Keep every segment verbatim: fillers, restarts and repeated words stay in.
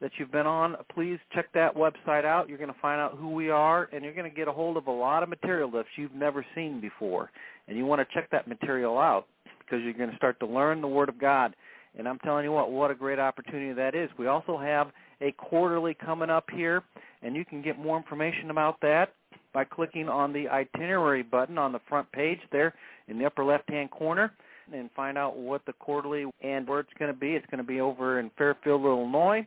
that you've been on, please check that website out. You're going to find out who we are, and you're going to get a hold of a lot of material that you've never seen before. And you want to check that material out because you're going to start to learn the Word of God. And I'm telling you what, what a great opportunity that is. We also have a quarterly coming up here, and you can get more information about that by clicking on the itinerary button on the front page there in the upper left-hand corner and find out what the quarterly and where it's going to be. It's going to be over in Fairfield, Illinois,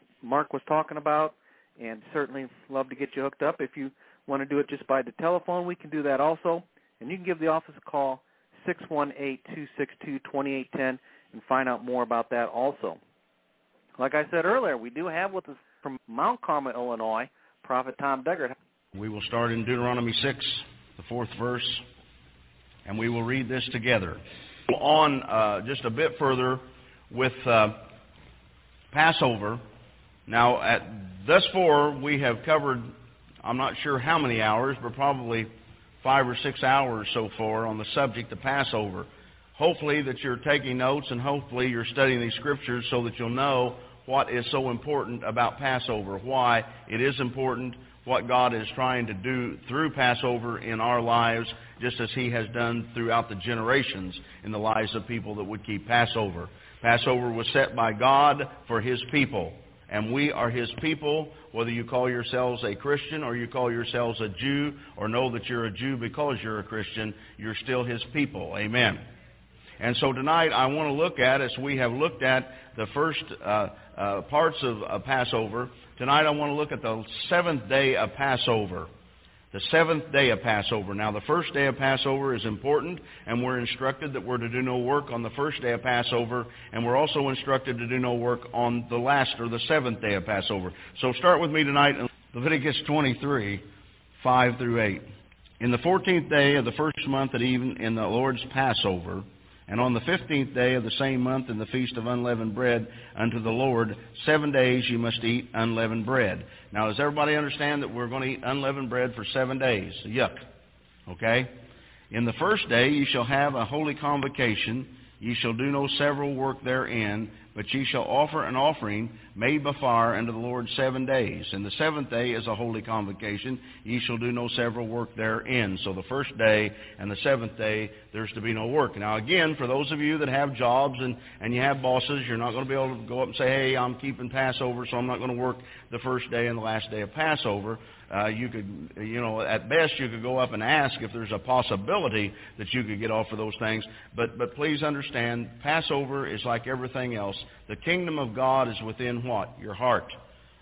Mark was talking about, and certainly love to get you hooked up. If you want to do it just by the telephone, we can do that also. And you can give the office a call, six one eight, two six two, two eight one zero, and find out more about that also. Like I said earlier, we do have with us from Mount Carmel, Illinois, Prophet Tom Deckard. We will start in Deuteronomy six, the fourth verse, and we will read this together. On uh, just a bit further with uh, Passover. Now, at thus far, we have covered, I'm not sure how many hours, but probably five or six hours so far on the subject of Passover. Hopefully that you're taking notes and hopefully you're studying these scriptures so that you'll know what is so important about Passover, why it is important, what God is trying to do through Passover in our lives, just as he has done throughout the generations in the lives of people that would keep Passover. Passover was set by God for his people, and we are his people, whether you call yourselves a Christian or you call yourselves a Jew or know that you're a Jew because you're a Christian, you're still his people. Amen. And so tonight I want to look at, as we have looked at the first uh, uh, parts of uh, Passover, tonight I want to look at the seventh day of Passover. The seventh day of Passover. Now, the first day of Passover is important, and we're instructed that we're to do no work on the first day of Passover, and we're also instructed to do no work on the last or the seventh day of Passover. So start with me tonight in Leviticus twenty-three, five through eight. In the fourteenth day of the first month at even in the Lord's Passover, and on the fifteenth day of the same month in the Feast of Unleavened Bread unto the Lord, seven days you must eat unleavened bread. Now, does everybody understand that we're going to eat unleavened bread for seven days? Yuck. Okay? In the first day you shall have a holy convocation. Ye shall do no several work therein, but ye shall offer an offering made by fire unto the Lord seven days. And the seventh day is a holy convocation. Ye shall do no several work therein. So the first day and the seventh day, there's to be no work. Now again, for those of you that have jobs and, and you have bosses, you're not going to be able to go up and say, hey, I'm keeping Passover, so I'm not going to work the first day and the last day of Passover. Uh, you could, you know, at best you could go up and ask if there's a possibility that you could get off of those things. But, but please understand, Passover is like everything else. The kingdom of God is within what? Your heart.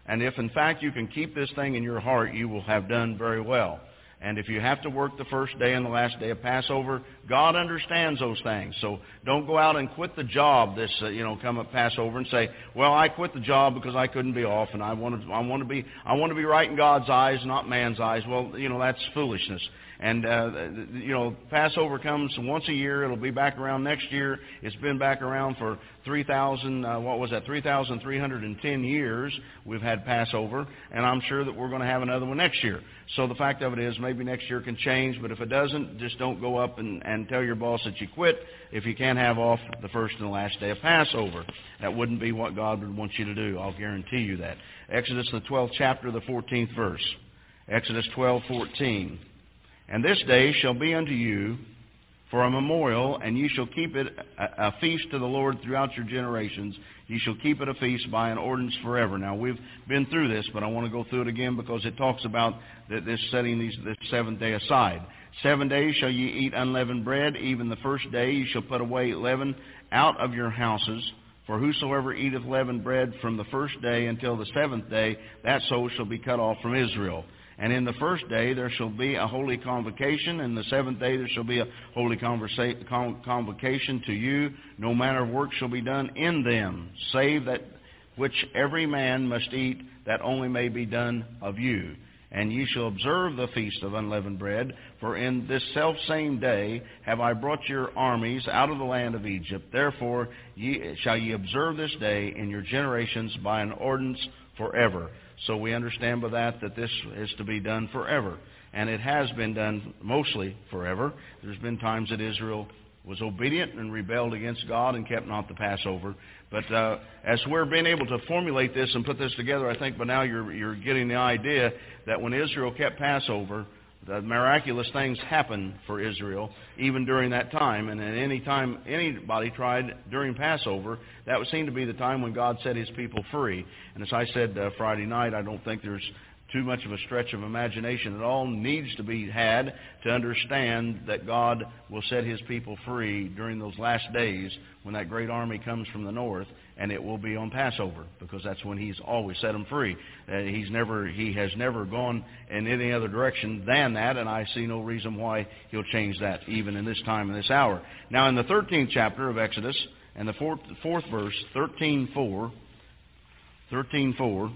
And if, in fact, you can keep this thing in your heart, you will have done very well. And if you have to work the first day and the last day of Passover, God understands those things. So don't go out and quit the job this, uh, you know, come up Passover and say, well, I quit the job because I couldn't be off and I want to, I want to be, I want to be right in God's eyes, not man's eyes. Well, you know, that's foolishness. And, uh, you know, Passover comes once a year. It'll be back around next year. It's been back around for three thousand, uh, what was that, three thousand three hundred ten years we've had Passover. And I'm sure that we're going to have another one next year. So the fact of it is maybe next year can change. But if it doesn't, just don't go up and, and tell your boss that you quit if you can't have off the first and the last day of Passover. That wouldn't be what God would want you to do. I'll guarantee you that. Exodus, the twelfth chapter, the fourteenth verse. Exodus twelve fourteen. And this day shall be unto you for a memorial, and ye shall keep it a, a feast to the Lord throughout your generations. Ye shall keep it a feast by an ordinance forever. Now, we've been through this, but I want to go through it again because it talks about this setting these, this seventh day aside. Seven days shall ye eat unleavened bread. Even the first day ye shall put away leaven out of your houses. For whosoever eateth leavened bread from the first day until the seventh day, that soul shall be cut off from Israel. And in the first day there shall be a holy convocation, and the seventh day there shall be a holy conversa- con- convocation to you. No manner of work shall be done in them, save that which every man must eat, that only may be done of you. And ye shall observe the feast of unleavened bread, for in this selfsame day have I brought your armies out of the land of Egypt. Therefore ye, shall ye observe this day in your generations by an ordinance forever. So we understand by that that this is to be done forever. And it has been done mostly forever. There's been times that Israel was obedient and rebelled against God and kept not the Passover. But uh, as we're being able to formulate this and put this together, I think by now you're, you're getting the idea that when Israel kept Passover, the miraculous things happened for Israel even during that time. And at any time anybody tried during Passover, that would seem to be the time when God set his people free. And as I said uh, Friday night, I don't think there's too much of a stretch of imagination at all needs to be had to understand that God will set his people free during those last days when that great army comes from the north, and it will be on Passover because that's when he's always set them free. Uh, he's never, he has never gone in any other direction than that, and I see no reason why he'll change that even in this time and this hour. Now in the thirteenth chapter of Exodus and the fourth, fourth verse, thirteen four, thirteen four,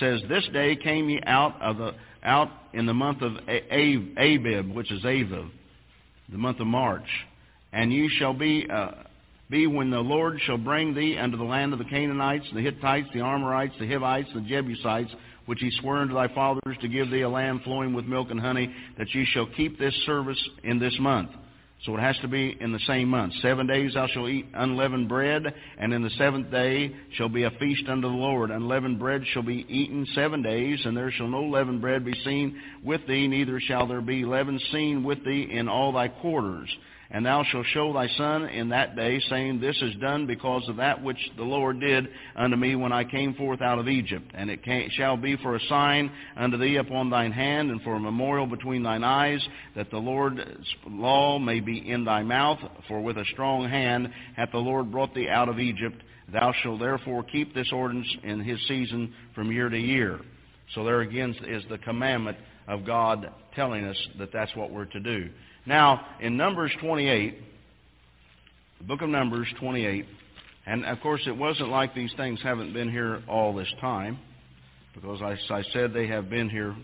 says, this day came ye out of the out in the month of Abib, which is Aviv, the month of March, and ye shall be uh, be when the Lord shall bring thee unto the land of the Canaanites, the Hittites, the Amorites, the Hivites, the Jebusites, which he sware unto thy fathers to give thee a land flowing with milk and honey, that ye shall keep this service in this month. So it has to be in the same month. Seven days thou shalt eat unleavened bread, and in the seventh day shall be a feast unto the Lord. Unleavened bread shall be eaten seven days, and there shall no leavened bread be seen with thee, neither shall there be leaven seen with thee in all thy quarters. And thou shalt show thy son in that day, saying, This is done because of that which the Lord did unto me when I came forth out of Egypt. And it shall be for a sign unto thee upon thine hand, and for a memorial between thine eyes, that the Lord's law may be in thy mouth. For with a strong hand hath the Lord brought thee out of Egypt. Thou shalt therefore keep this ordinance in his season from year to year. So there again is the commandment of God telling us that that's what we're to do. Now, in Numbers twenty-eight, the book of Numbers twenty-eight, and of course it wasn't like these things haven't been here all this time, because as I said, they have been here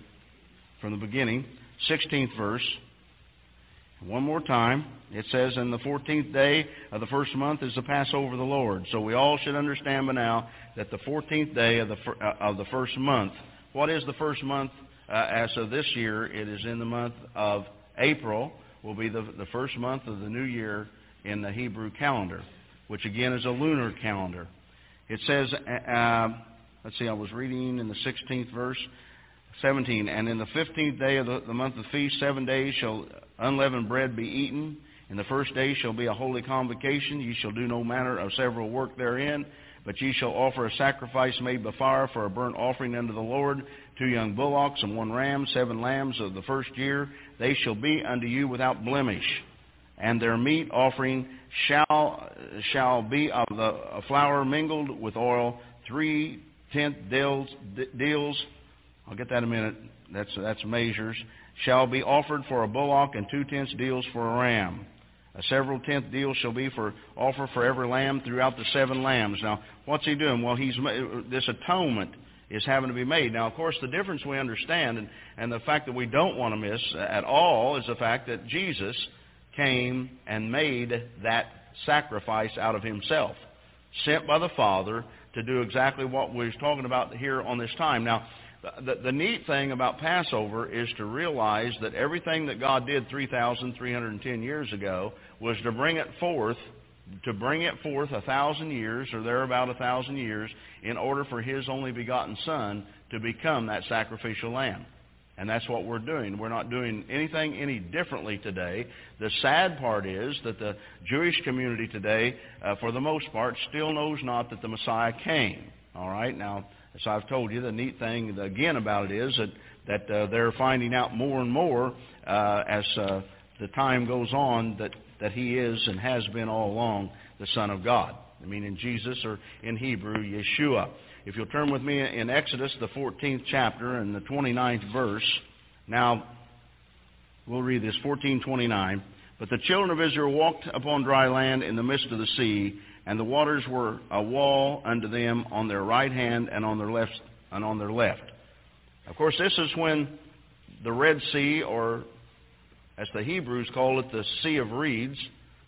from the beginning. sixteenth verse, one more time, it says, And the fourteenth day of the first month is the Passover of the Lord. So we all should understand by now that the fourteenth day of the, uh, of the first month, what is the first month uh, as of this year? It is in the month of April. Will be the, the first month of the new year in the Hebrew calendar, which again is a lunar calendar. It says, uh, let's see, I was reading in the sixteenth verse, seventeen, And in the fifteenth day of the, the month of feast, seven days shall unleavened bread be eaten. In the first day shall be a holy convocation. Ye shall do no manner of several work therein, but ye shall offer a sacrifice made by fire for a burnt offering unto the Lord, two young bullocks and one ram, seven lambs of the first year. They shall be unto you without blemish. And their meat offering shall shall be of the of flour mingled with oil, three tenth deals, deals. I'll get that in a minute. That's, that's measures. Shall be offered for a bullock and two tenths deals for a ram. A several tenth deal shall be for offer for every lamb throughout the seven lambs. Now, what's he doing? Well, he's this atonement is having to be made. Now, of course, the difference we understand, and, and the fact that we don't want to miss at all, is the fact that Jesus came and made that sacrifice out of himself, sent by the Father to do exactly what we're talking about here on this time. Now, the, the neat thing about Passover is to realize that everything that God did three thousand three hundred ten years ago was to bring it forth, to bring it forth a thousand years or thereabout a thousand years in order for his only begotten son to become that sacrificial lamb. And that's what we're doing. We're not doing anything any differently today. The sad part is that the Jewish community today, uh, for the most part, still knows not that the Messiah came. All right? Now, as I've told you, the neat thing, again, about it is that, that uh, they're finding out more and more uh, as uh, the time goes on that that he is and has been all along the Son of God. I mean, in Jesus, or in Hebrew, Yeshua. If you'll turn with me in Exodus, the fourteenth chapter and the twenty-ninth verse. Now, we'll read this, fourteen twenty-nine. But the children of Israel walked upon dry land in the midst of the sea, and the waters were a wall unto them on their right hand and on their left. And on their left. Of course, this is when the Red Sea, or as the Hebrews call it, the Sea of Reeds,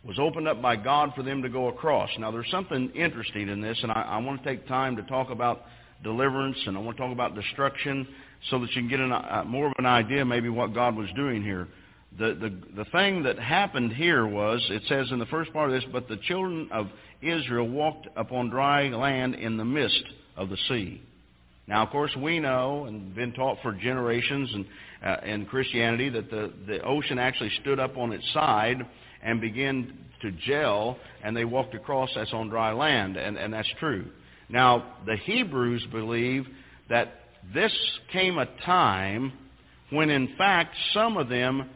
was opened up by God for them to go across. Now, there's something interesting in this, and I, I want to take time to talk about deliverance, and I want to talk about destruction, so that you can get an, uh, more of an idea maybe what God was doing here. The, the the thing that happened here was, it says in the first part of this, but the children of Israel walked upon dry land in the midst of the sea. Now, of course, we know and been taught for generations and uh, in Christianity that the, the ocean actually stood up on its side and began to gel, and they walked across. That's on dry land, and, and that's true. Now, the Hebrews believe that this came a time when, in fact, some of them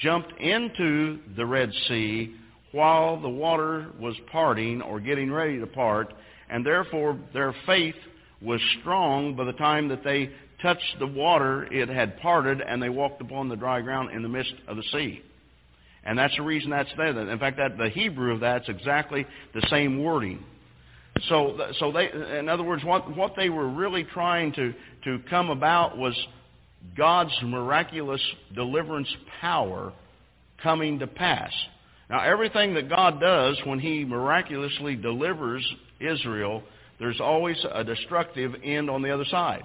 jumped into the Red Sea while the water was parting or getting ready to part, and therefore their faith was strong by the time that they touched the water. It had parted, and they walked upon the dry ground in the midst of the sea. And that's the reason that's there. In fact, that the Hebrew of that's exactly the same wording. So, so they, in other words, what what they were really trying to to come about was God's miraculous deliverance power coming to pass. Now, everything that God does when He miraculously delivers Israel, there's always a destructive end on the other side.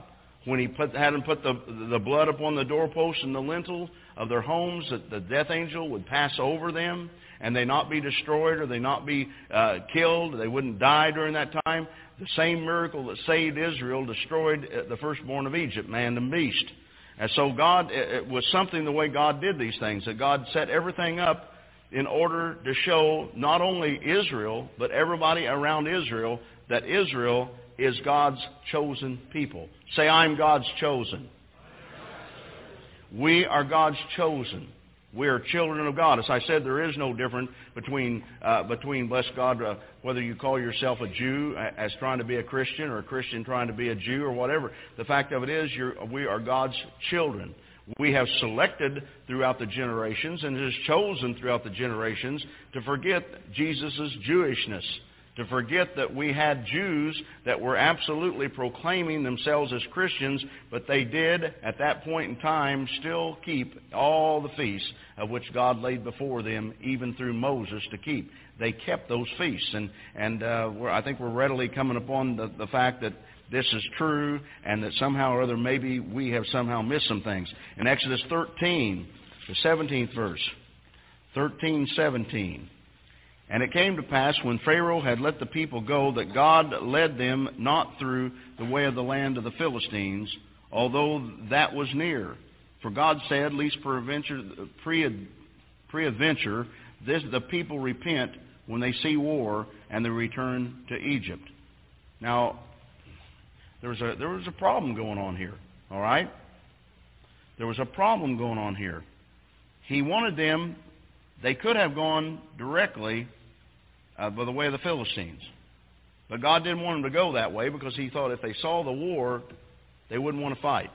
when he put, had them put the, the blood upon the doorposts and the lintel of their homes, that the death angel would pass over them and they not be destroyed or they not be uh, killed. They wouldn't die during that time. The same miracle that saved Israel destroyed the firstborn of Egypt, man and beast. And so God, it was something the way God did these things, that God set everything up in order to show not only Israel, but everybody around Israel, that Israel is God's chosen people. Say, I'm God's chosen. We are God's chosen. We are children of God. As I said, there is no difference between, uh, between bless God, uh, whether you call yourself a Jew as trying to be a Christian or a Christian trying to be a Jew or whatever. The fact of it is you're, we are God's children. We have selected throughout the generations and has chosen throughout the generations to forget Jesus' Jewishness, to forget that we had Jews that were absolutely proclaiming themselves as Christians, but they did, at that point in time, still keep all the feasts of which God laid before them, even through Moses, to keep. They kept those feasts, and, and uh, we're, I think we're readily coming upon the, the fact that this is true, and that somehow or other maybe we have somehow missed some things. In Exodus thirteen, the seventeenth verse, thirteen seventeen. And it came to pass, when Pharaoh had let the people go, that God led them not through the way of the land of the Philistines, although that was near. For God said, lest peradventure, peradventure this, the people repent when they see war, and they return to Egypt. Now, there was a, there was a problem going on here, all right? There was a problem going on here. He wanted them, they could have gone directly Uh, by the way of the Philistines. But God didn't want them to go that way because he thought if they saw the war, they wouldn't want to fight.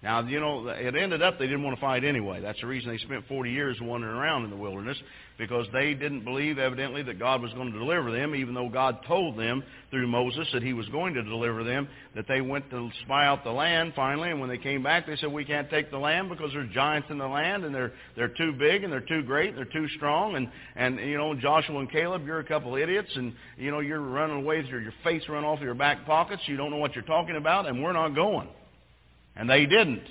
Now, you know, it ended up they didn't want to fight anyway. That's the reason they spent forty years wandering around in the wilderness, because they didn't believe, evidently, that God was going to deliver them, even though God told them through Moses that he was going to deliver them, that they went to spy out the land finally, and when they came back, they said, we can't take the land because there's giants in the land, and they're they're too big, and they're too great, and they're too strong, and, and you know, Joshua and Caleb, you're a couple of idiots, and, you know, you're running away, through, your face run off your back pockets, you don't know what you're talking about, and we're not going. And they didn't.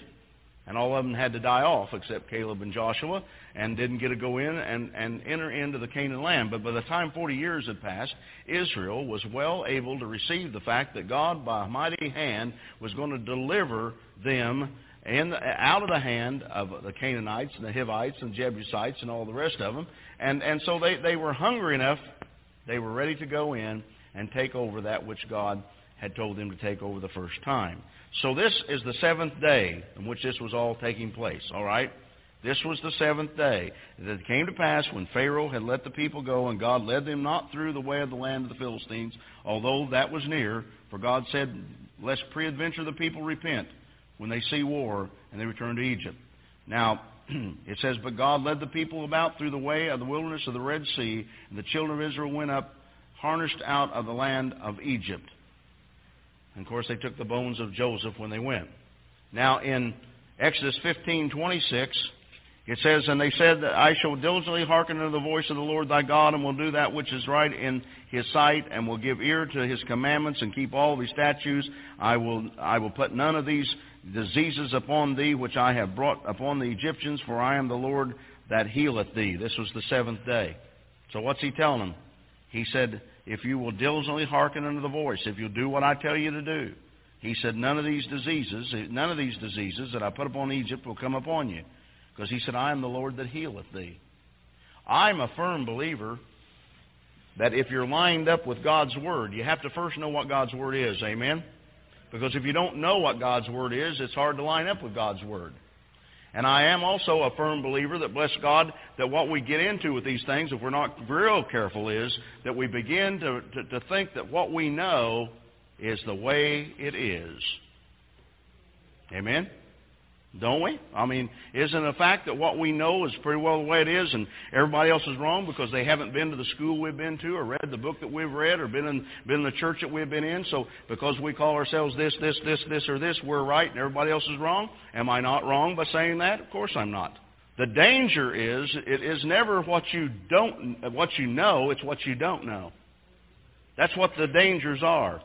And all of them had to die off except Caleb and Joshua, and didn't get to go in and, and enter into the Canaan land. But by the time forty years had passed, Israel was well able to receive the fact that God, by a mighty hand, was going to deliver them in the, out of the hand of the Canaanites and the Hivites and Jebusites and all the rest of them. And, and so they, they were hungry enough, they were ready to go in and take over that which God had told them to take over the first time. So this is the seventh day in which this was all taking place, all right? This was the seventh day that it came to pass when Pharaoh had let the people go, and God led them not through the way of the land of the Philistines, although that was near, for God said, lest peradventure the people repent when they see war, and they return to Egypt. Now, it says, but God led the people about through the way of the wilderness of the Red Sea, and the children of Israel went up, harnessed out of the land of Egypt. And of course, they took the bones of Joseph when they went. Now, in Exodus fifteen twenty-six, it says, and they said, that I shall diligently hearken unto the voice of the Lord thy God, and will do that which is right in his sight, and will give ear to his commandments, and keep all of his statutes. I will, I will put none of these diseases upon thee, which I have brought upon the Egyptians, for I am the Lord that healeth thee. This was the seventh day. So what's he telling them? He said, if you will diligently hearken unto the voice, if you'll do what I tell you to do. He said, none of these diseases, none of these diseases that I put upon Egypt will come upon you. Because he said, I am the Lord that healeth thee. I'm a firm believer that if you're lined up with God's Word, you have to first know what God's Word is, amen? Because if you don't know what God's Word is, it's hard to line up with God's Word. And I am also a firm believer that, bless God, that what we get into with these things, if we're not real careful, is that we begin to, to, to think that what we know is the way it is. Amen? Don't we? I mean, isn't it a fact that what we know is pretty well the way it is, and everybody else is wrong because they haven't been to the school we've been to, or read the book that we've read, or been in, been in the church that we've been in? So because we call ourselves this, this, this, this, or this, we're right and everybody else is wrong? Am I not wrong by saying that? Of course I'm not. The danger is, it is never what you don't, what you know, it's what you don't know. That's what the dangers are.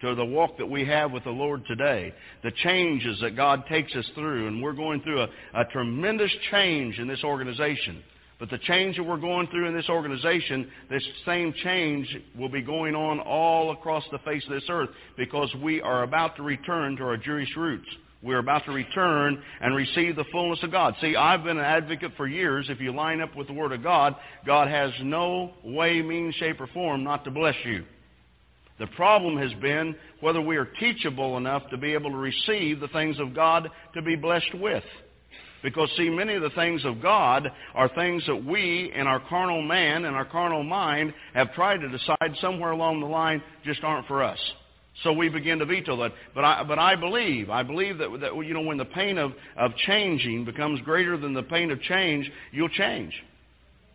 to the walk that we have with the Lord today, the changes that God takes us through. And we're going through a, a tremendous change in this organization. But the change that we're going through in this organization, this same change will be going on all across the face of this earth, because we are about to return to our Jewish roots. We're about to return and receive the fullness of God. See, I've been an advocate for years. If you line up with the Word of God, God has no way, means, shape, or form not to bless you. The problem has been whether we are teachable enough to be able to receive the things of God to be blessed with. Because, see, many of the things of God are things that we, in our carnal man and our carnal mind, have tried to decide somewhere along the line just aren't for us. So we begin to veto that. But I, but I believe, I believe that, that you know, when the pain of, of changing becomes greater than the pain of change, you'll change.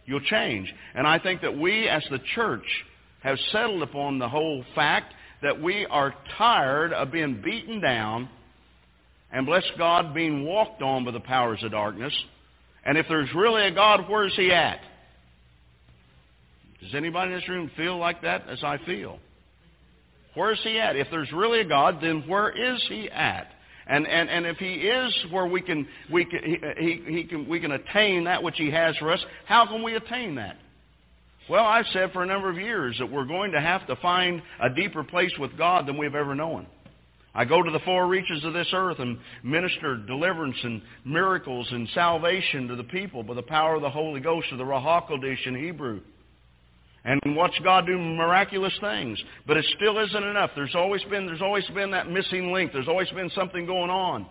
You'll change. And I think that we, as the church, have settled upon the whole fact that we are tired of being beaten down and, bless God, being walked on by the powers of darkness. And if there's really a God, where's He at? Does anybody in this room feel like that as I feel? Where's He at? If there's really a God, then where is He at? And and, and if He is where we can we can he, he can we can attain that which He has for us, how can we attain that? Well, I've said for a number of years that we're going to have to find a deeper place with God than we've ever known. I go to the four reaches of this earth and minister deliverance and miracles and salvation to the people by the power of the Holy Ghost, of the Ruach HaKodesh in Hebrew. And watch God do miraculous things. But it still isn't enough. There's always been there's always been that missing link. There's always been something going on.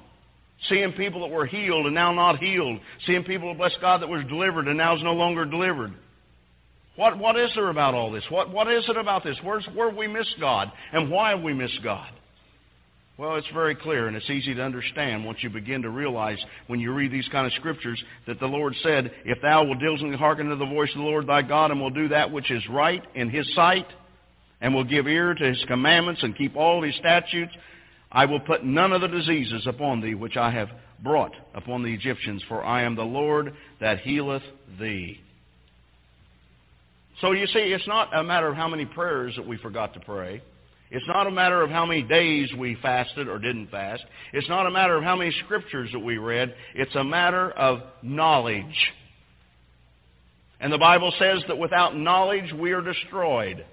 Seeing people that were healed and now not healed. Seeing people, bless God, that was delivered and now is no longer delivered. What what is there about all this? What what is it about this? Where's where have we missed God? And why have we missed God? Well, it's very clear, and it's easy to understand once you begin to realize when you read these kind of scriptures that the Lord said, if thou wilt diligently hearken to the voice of the Lord thy God, and will do that which is right in His sight, and will give ear to His commandments, and keep all His statutes, I will put none of the diseases upon thee which I have brought upon the Egyptians, for I am the Lord that healeth thee. So you see, it's not a matter of how many prayers that we forgot to pray. It's not a matter of how many days we fasted or didn't fast. It's not a matter of how many scriptures that we read. It's a matter of knowledge. And the Bible says that without knowledge we are destroyed.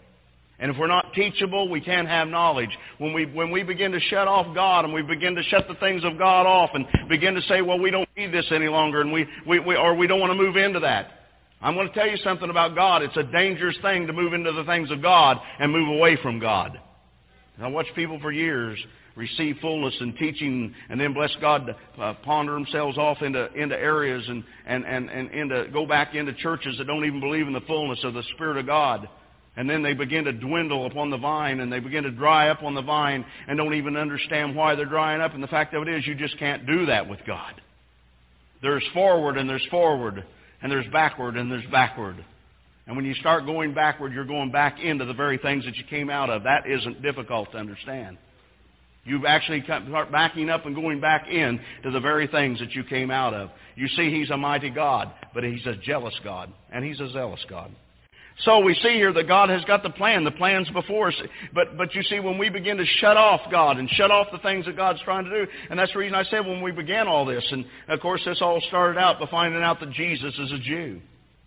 And if we're not teachable, we can't have knowledge. When we when we begin to shut off God and we begin to shut the things of God off and begin to say, well, we don't need this any longer, and we, we, we or we don't want to move into that. I'm going to tell you something about God. It's a dangerous thing to move into the things of God and move away from God. And I watch people for years receive fullness in teaching and then, bless God, uh, ponder themselves off into, into areas and, and, and, and into, go back into churches that don't even believe in the fullness of the Spirit of God. And then they begin to dwindle upon the vine, and they begin to dry up on the vine and don't even understand why they're drying up. And the fact of it is, you just can't do that with God. There's forward and there's forward, and there's backward and there's backward. And when you start going backward, you're going back into the very things that you came out of. That isn't difficult to understand. You've actually start backing up and going back in to the very things that you came out of. You see, He's a mighty God, but He's a jealous God, and He's a zealous God. So we see here that God has got the plan. The plan's before us. But but you see, when we begin to shut off God and shut off the things that God's trying to do, and that's the reason I said when we began all this, and of course this all started out by finding out that Jesus is a Jew.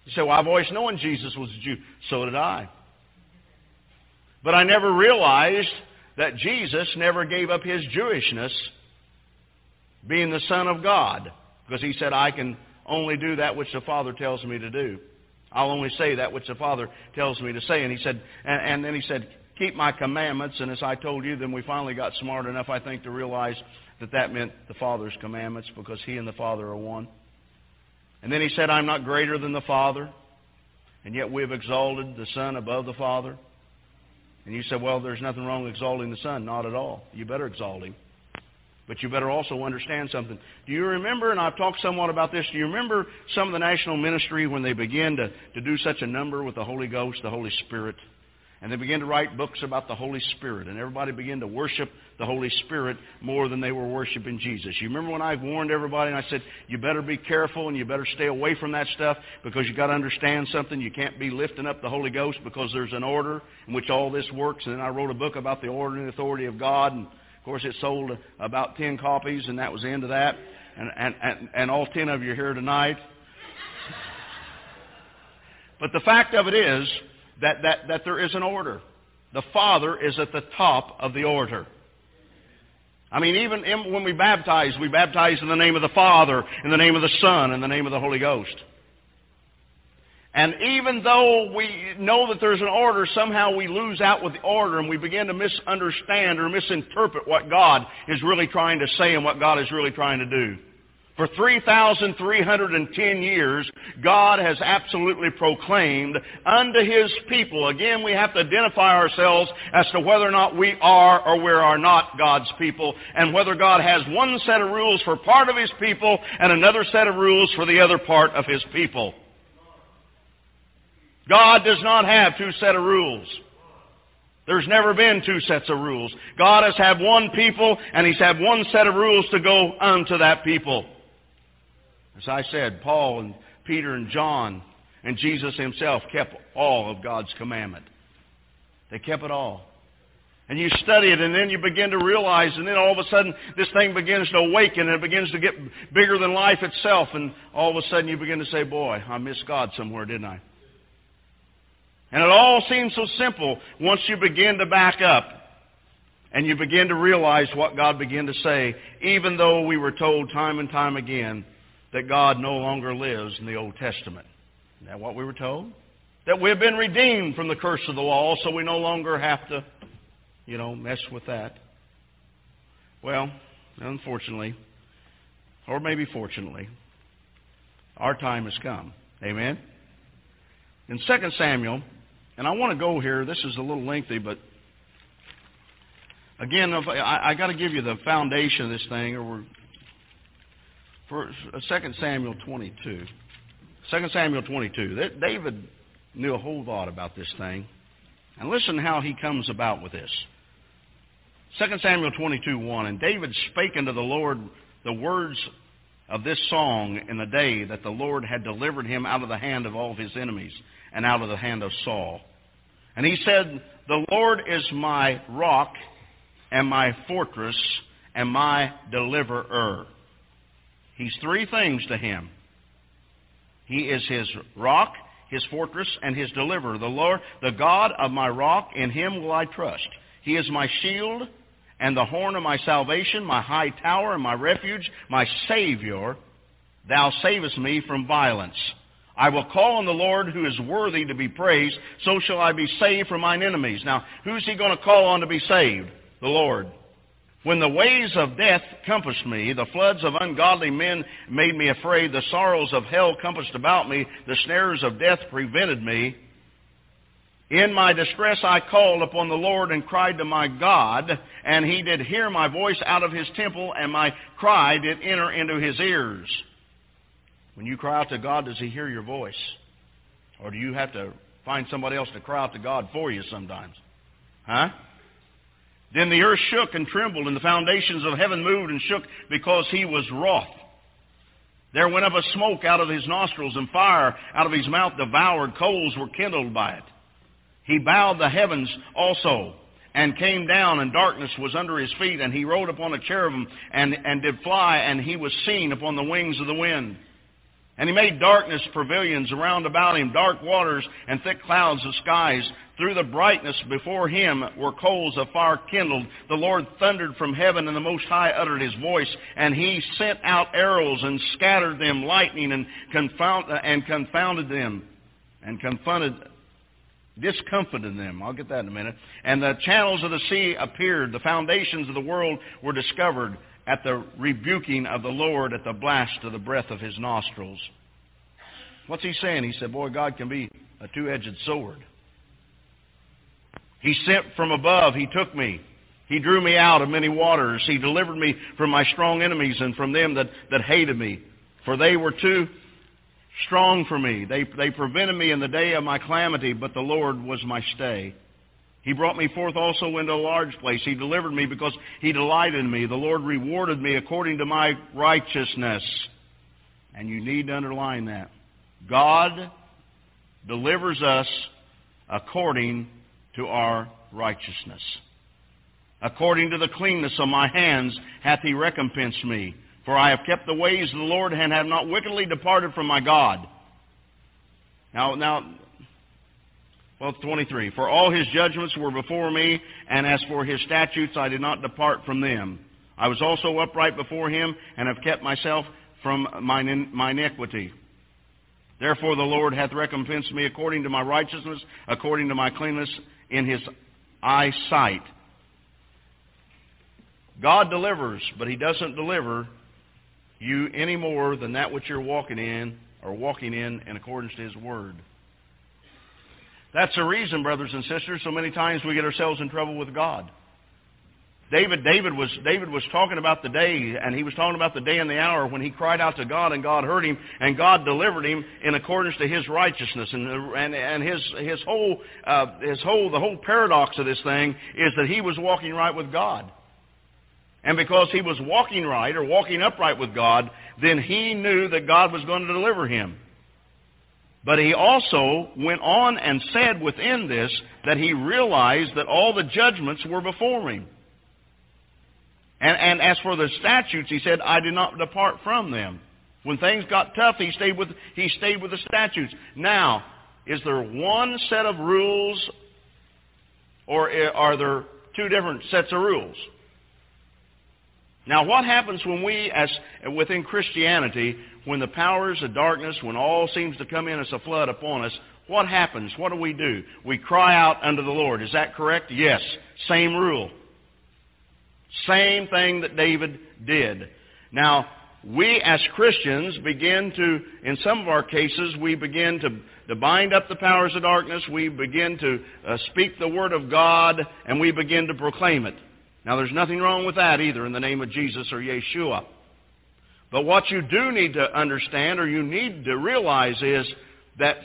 You say, well, I've always known Jesus was a Jew. So did I. But I never realized that Jesus never gave up His Jewishness, being the Son of God, because He said, I can only do that which the Father tells me to do. I'll only say that which the Father tells me to say. And He said, and, and then He said, keep my commandments. And as I told you, then we finally got smart enough, I think, to realize that that meant the Father's commandments, because He and the Father are one. And then He said, I'm not greater than the Father, and yet we have exalted the Son above the Father. And you said, well, there's nothing wrong with exalting the Son. Not at all. You better exalt Him. But you better also understand something. Do you remember, and I've talked somewhat about this, do you remember some of the national ministry when they began to, to do such a number with the Holy Ghost, the Holy Spirit? And they began to write books about the Holy Spirit. And everybody began to worship the Holy Spirit more than they were worshiping Jesus. You remember when I warned everybody and I said, you better be careful and you better stay away from that stuff because you got to understand something. You can't be lifting up the Holy Ghost because there's an order in which all this works. And then I wrote a book about the order and authority of God. And, of course, it sold about ten copies, and that was the end of that. And, and, and, and all ten of you are here tonight. But the fact of it is, That, that, that there is an order. The Father is at the top of the order. I mean, even in, when we baptize, we baptize in the name of the Father, in the name of the Son, in the name of the Holy Ghost. And even though we know that there's an order, somehow we lose out with the order and we begin to misunderstand or misinterpret what God is really trying to say and what God is really trying to do. For three thousand three hundred ten years, God has absolutely proclaimed unto His people. Again, we have to identify ourselves as to whether or not we are or we are not God's people, and whether God has one set of rules for part of His people and another set of rules for the other part of His people. God does not have two set of rules. There's never been two sets of rules. God has had one people, and He's had one set of rules to go unto that people. As I said, Paul and Peter and John and Jesus Himself kept all of God's commandment. They kept it all. And you study it, and then you begin to realize, and then all of a sudden this thing begins to awaken, and it begins to get bigger than life itself, and all of a sudden you begin to say, boy, I missed God somewhere, didn't I? And it all seems so simple once you begin to back up and you begin to realize what God began to say, even though we were told time and time again that God no longer lives in the Old Testament. Isn't that what we were told? That we have been redeemed from the curse of the law, so we no longer have to, you know, mess with that. Well, unfortunately, or maybe fortunately, our time has come. Amen? In Second Samuel, and I want to go here, this is a little lengthy, but again, I, I got to give you the foundation of this thing, or we're For Second Samuel twenty-two. Second Samuel twenty-two. David knew a whole lot about this thing. And listen how he comes about with this. Second Samuel twenty-two, one. And David spake unto the Lord the words of this song in the day that the Lord had delivered him out of the hand of all of his enemies and out of the hand of Saul. And he said, the Lord is my rock and my fortress and my deliverer. He's three things to him. He is his rock, his fortress, and his deliverer. The Lord, the God of my rock, in Him will I trust. He is my shield and the horn of my salvation, my high tower and my refuge, my Savior. Thou savest me from violence. I will call on the Lord who is worthy to be praised, so shall I be saved from mine enemies. Now, who's he going to call on to be saved? The Lord. When the ways of death compassed me, the floods of ungodly men made me afraid, the sorrows of hell compassed about me, the snares of death prevented me. In my distress I called upon the Lord and cried to my God, and He did hear my voice out of His temple, and my cry did enter into His ears. When you cry out to God, does He hear your voice? Or do you have to find somebody else to cry out to God for you sometimes? Huh? Then the earth shook and trembled, and the foundations of heaven moved and shook, because He was wroth. There went up a smoke out of His nostrils, and fire out of His mouth devoured. Coals were kindled by it. He bowed the heavens also, and came down, and darkness was under His feet. And He rode upon a cherubim, and, and did fly, and He was seen upon the wings of the wind. And He made darkness pavilions around about Him, dark waters and thick clouds of skies. Through the brightness before Him were coals of fire kindled. The Lord thundered from heaven, and the Most High uttered His voice. And He sent out arrows and scattered them, lightning, and, confound, and confounded them, and confounded, discomfited them. I'll get that in a minute. And the channels of the sea appeared. The foundations of the world were discovered at the rebuking of the Lord, at the blast of the breath of His nostrils. What's He saying? He said, boy, God can be a two-edged sword. He sent from above, He took me. He drew me out of many waters. He delivered me from my strong enemies and from them that, that hated me. For they were too strong for me. They, they prevented me in the day of my calamity, but the Lord was my stay. He brought me forth also into a large place. He delivered me because he delighted in me. The Lord rewarded me according to my righteousness. And you need to underline that. God delivers us according to our righteousness. According to the cleanness of my hands hath he recompensed me. For I have kept the ways of the Lord and have not wickedly departed from my God. Now, now... Well, twenty-three, for all his judgments were before me, and as for his statutes, I did not depart from them. I was also upright before him, and have kept myself from mine, mine iniquity. Therefore the Lord hath recompensed me according to my righteousness, according to my cleanness in his eyesight. God delivers, but he doesn't deliver you any more than that which you're walking in, or walking in in accordance to his word. That's the reason, brothers and sisters, so many times we get ourselves in trouble with God. David, David was David was talking about the day, and he was talking about the day and the hour when he cried out to God, and God heard him, and God delivered him in accordance to his righteousness. And and and his his whole uh, his whole the whole paradox of this thing is that he was walking right with God, and because he was walking right or walking upright with God, then he knew that God was going to deliver him. But he also went on and said within this that he realized that all the judgments were before him. And, and as for the statutes, he said, I did not depart from them. When things got tough, he stayed with, he stayed with the statutes. Now, is there one set of rules, or are there two different sets of rules? Now, what happens when we, as within Christianity, when the powers of darkness, when all seems to come in as a flood upon us, what happens? What do we do? We cry out unto the Lord. Is that correct? Yes. Same rule. Same thing that David did. Now, we as Christians begin to, in some of our cases, we begin to, to bind up the powers of darkness. We begin to uh, speak the Word of God, and we begin to proclaim it. Now, there's nothing wrong with that either in the name of Jesus or Yeshua. But what you do need to understand, or you need to realize, is that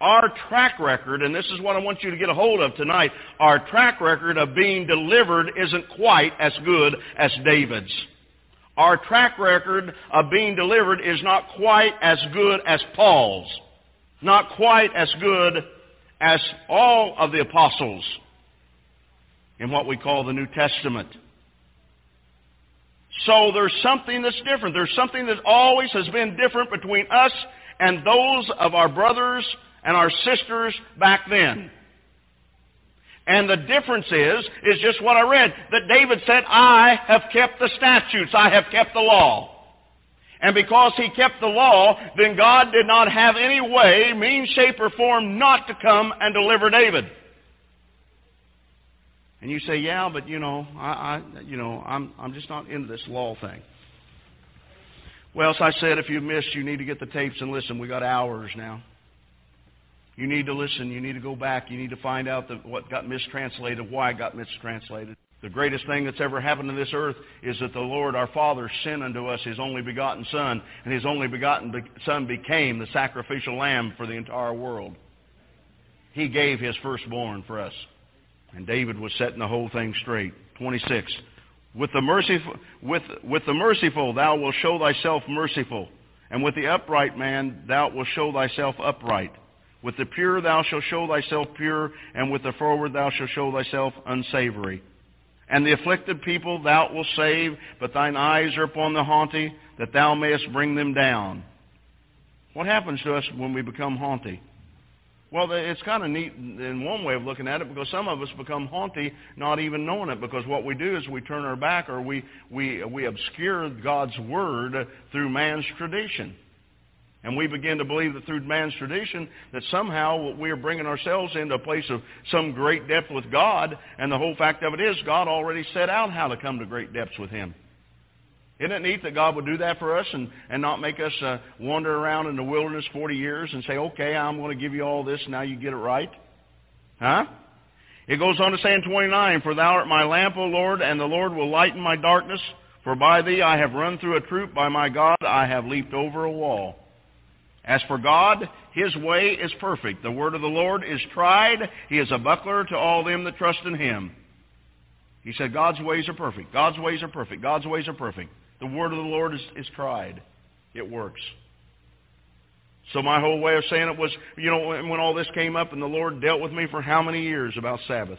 our track record, and this is what I want you to get a hold of tonight, our track record of being delivered isn't quite as good as David's. Our track record of being delivered is not quite as good as Paul's. Not quite as good as all of the apostles in what we call the New Testament. So there's something that's different. There's something that always has been different between us and those of our brothers and our sisters back then. And the difference is, is just what I read, that David said, I have kept the statutes, I have kept the law. And because he kept the law, then God did not have any way, mean, shape, or form not to come and deliver David. And you say, yeah, but you know, I, I, you know, I'm, I'm just not into this law thing. Well, as I said, if you missed, you need to get the tapes and listen. We got hours now. You need to listen. You need to go back. You need to find out the, what got mistranslated, why it got mistranslated. The greatest thing that's ever happened to this earth is that the Lord our Father sent unto us His only begotten Son, and His only begotten Son became the sacrificial lamb for the entire world. He gave His firstborn for us. And David was setting the whole thing straight. twenty-six. With the merciful, with, with the merciful thou wilt show thyself merciful, and with the upright man thou wilt show thyself upright. With the pure thou shalt show thyself pure, and with the froward thou shalt show thyself unsavory. And the afflicted people thou wilt save, but thine eyes are upon the haughty, that thou mayest bring them down. What happens to us when we become haughty? Well, it's kind of neat in one way of looking at it, because some of us become haughty not even knowing it, because what we do is we turn our back, or we, we, we obscure God's Word through man's tradition. And we begin to believe that through man's tradition that somehow we are bringing ourselves into a place of some great depth with God, and the whole fact of it is God already set out how to come to great depths with Him. Isn't it neat that God would do that for us and, and not make us uh, wander around in the wilderness forty years and say, okay, I'm going to give you all this, now you get it right? Huh? It goes on to say in twenty-nine, for thou art my lamp, O Lord, and the Lord will lighten my darkness. For by thee I have run through a troop, by my God I have leaped over a wall. As for God, his way is perfect. The word of the Lord is tried. He is a buckler to all them that trust in him. He said, God's ways are perfect. God's ways are perfect. God's ways are perfect. The word of the Lord is, is tried. It works. So my whole way of saying it was, you know, when all this came up and the Lord dealt with me for how many years about Sabbath?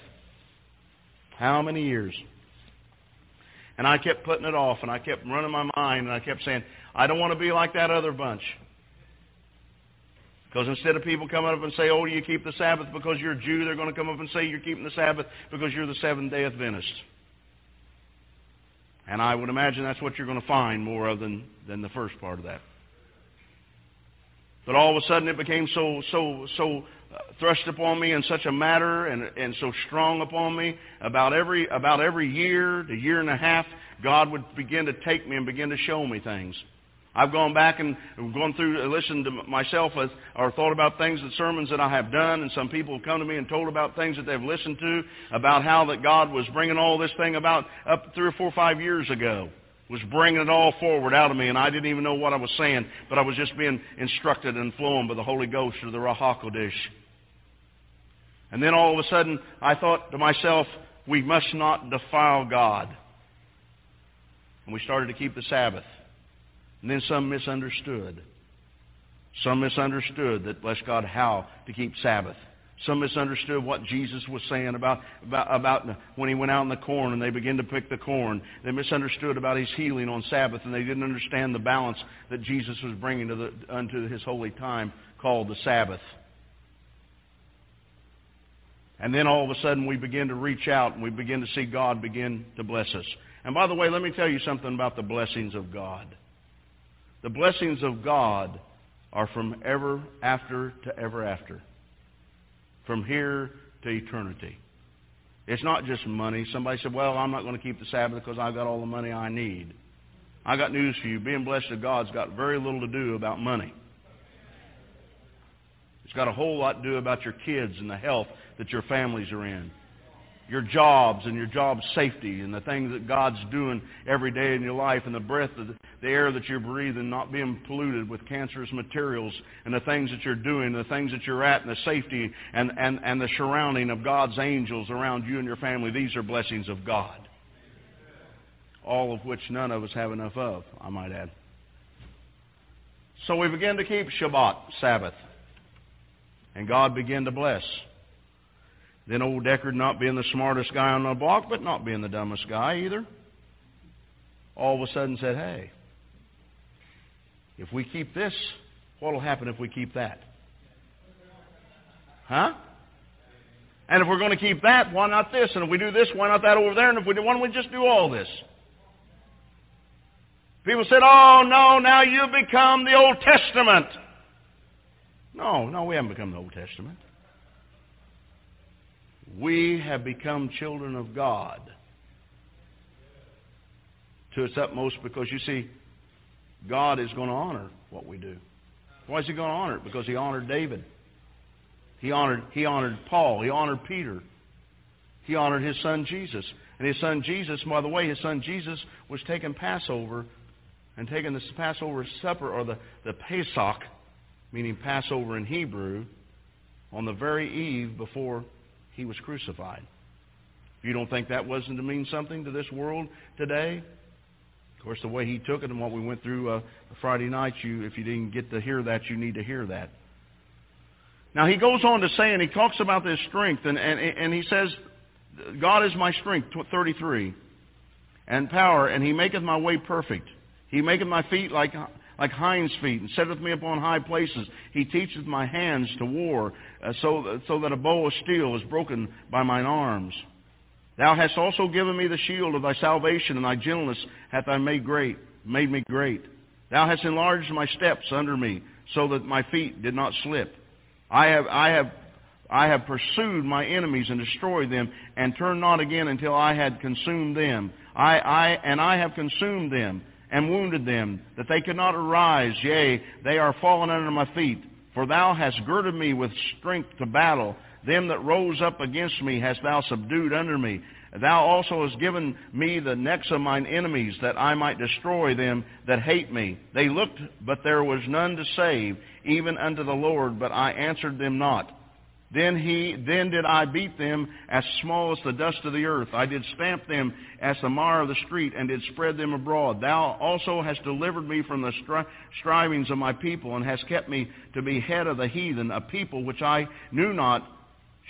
How many years? And I kept putting it off, and I kept running my mind, and I kept saying, I don't want to be like that other bunch. Because instead of people coming up and say, oh, you keep the Sabbath because you're a Jew, they're going to come up and say you're keeping the Sabbath because you're the Seventh-day Adventist. And I would imagine that's what you're going to find more of than, than the first part of that. But all of a sudden it became so so so thrust upon me in such a matter and and so strong upon me about every about every year, the year and a half, God would begin to take me and begin to show me things. I've gone back and gone through and listened to myself as, or thought about things, the sermons that I have done, and some people have come to me and told about things that they've listened to about how that God was bringing all this thing about up three or four or five years ago. Was bringing it all forward out of me, and I didn't even know what I was saying, but I was just being instructed and flown by the Holy Ghost or the Ruach HaKodesh. And then all of a sudden, I thought to myself, we must not defile God. And we started to keep the Sabbath. And then some misunderstood. Some misunderstood that, bless God, how to keep Sabbath. Some misunderstood what Jesus was saying about, about about when he went out in the corn and they began to pick the corn. They misunderstood about his healing on Sabbath, and they didn't understand the balance that Jesus was bringing to the, unto his holy time called the Sabbath. And then all of a sudden we begin to reach out and we begin to see God begin to bless us. And by the way, let me tell you something about the blessings of God. The blessings of God are from ever after to ever after. From here to eternity. It's not just money. Somebody said, well, I'm not going to keep the Sabbath because I've got all the money I need. I got news for you. Being blessed of God's got very little to do about money. It's got a whole lot to do about your kids and the health that your families are in. Your jobs and your job safety and the things that God's doing every day in your life and the breath of the air that you're breathing, not being polluted with cancerous materials and the things that you're doing, the things that you're at and the safety and, and, and the surrounding of God's angels around you and your family. These are blessings of God. All of which none of us have enough of, I might add. So we begin to keep Shabbat, Sabbath. And God began to bless. Then old Deckard not being the smartest guy on the block, but not being the dumbest guy either, all of a sudden said, hey, if we keep this, what will happen if we keep that? Huh? And if we're going to keep that, why not this? And if we do this, why not that over there? And if we do, why don't we just do all this? People said, oh, no, now you've become the Old Testament. No, no, we haven't become the Old Testament. We have become children of God to its utmost because, you see, God is going to honor what we do. Why is he going to honor it? Because he honored David. He honored, he honored Paul. He honored Peter. He honored his son Jesus. And his son Jesus, by the way, his son Jesus was taking Passover and taking this Passover supper, or the, the Pesach, meaning Passover in Hebrew, on the very eve before he was crucified. If you don't think that wasn't to mean something to this world today, of course, the way he took it and what we went through uh, Friday night, you, if you didn't get to hear that, you need to hear that. Now, he goes on to say, and he talks about this strength, and, and, and he says, God is my strength, thirty-three, and power, and he maketh my way perfect. He maketh my feet like... like hinds' feet, and setteth me upon high places. He teacheth my hands to war, uh, so, so that a bow of steel is broken by mine arms. Thou hast also given me the shield of thy salvation, and thy gentleness hath thou made great, made me great. Thou hast enlarged my steps under me, so that my feet did not slip. I have, I have, I have pursued my enemies and destroyed them, and turned not again until I had consumed them. I, I, and I have consumed them. And wounded them, that they could not arise. Yea, they are fallen under my feet. For thou hast girded me with strength to battle. Them that rose up against me hast thou subdued under me. Thou also hast given me the necks of mine enemies, that I might destroy them that hate me. They looked, but there was none to save, even unto the Lord, but I answered them not. Then he, then did I beat them as small as the dust of the earth. I did stamp them as the mire of the street, and did spread them abroad. Thou also hast delivered me from the stri- strivings of my people, and hast kept me to be head of the heathen. A people which I knew not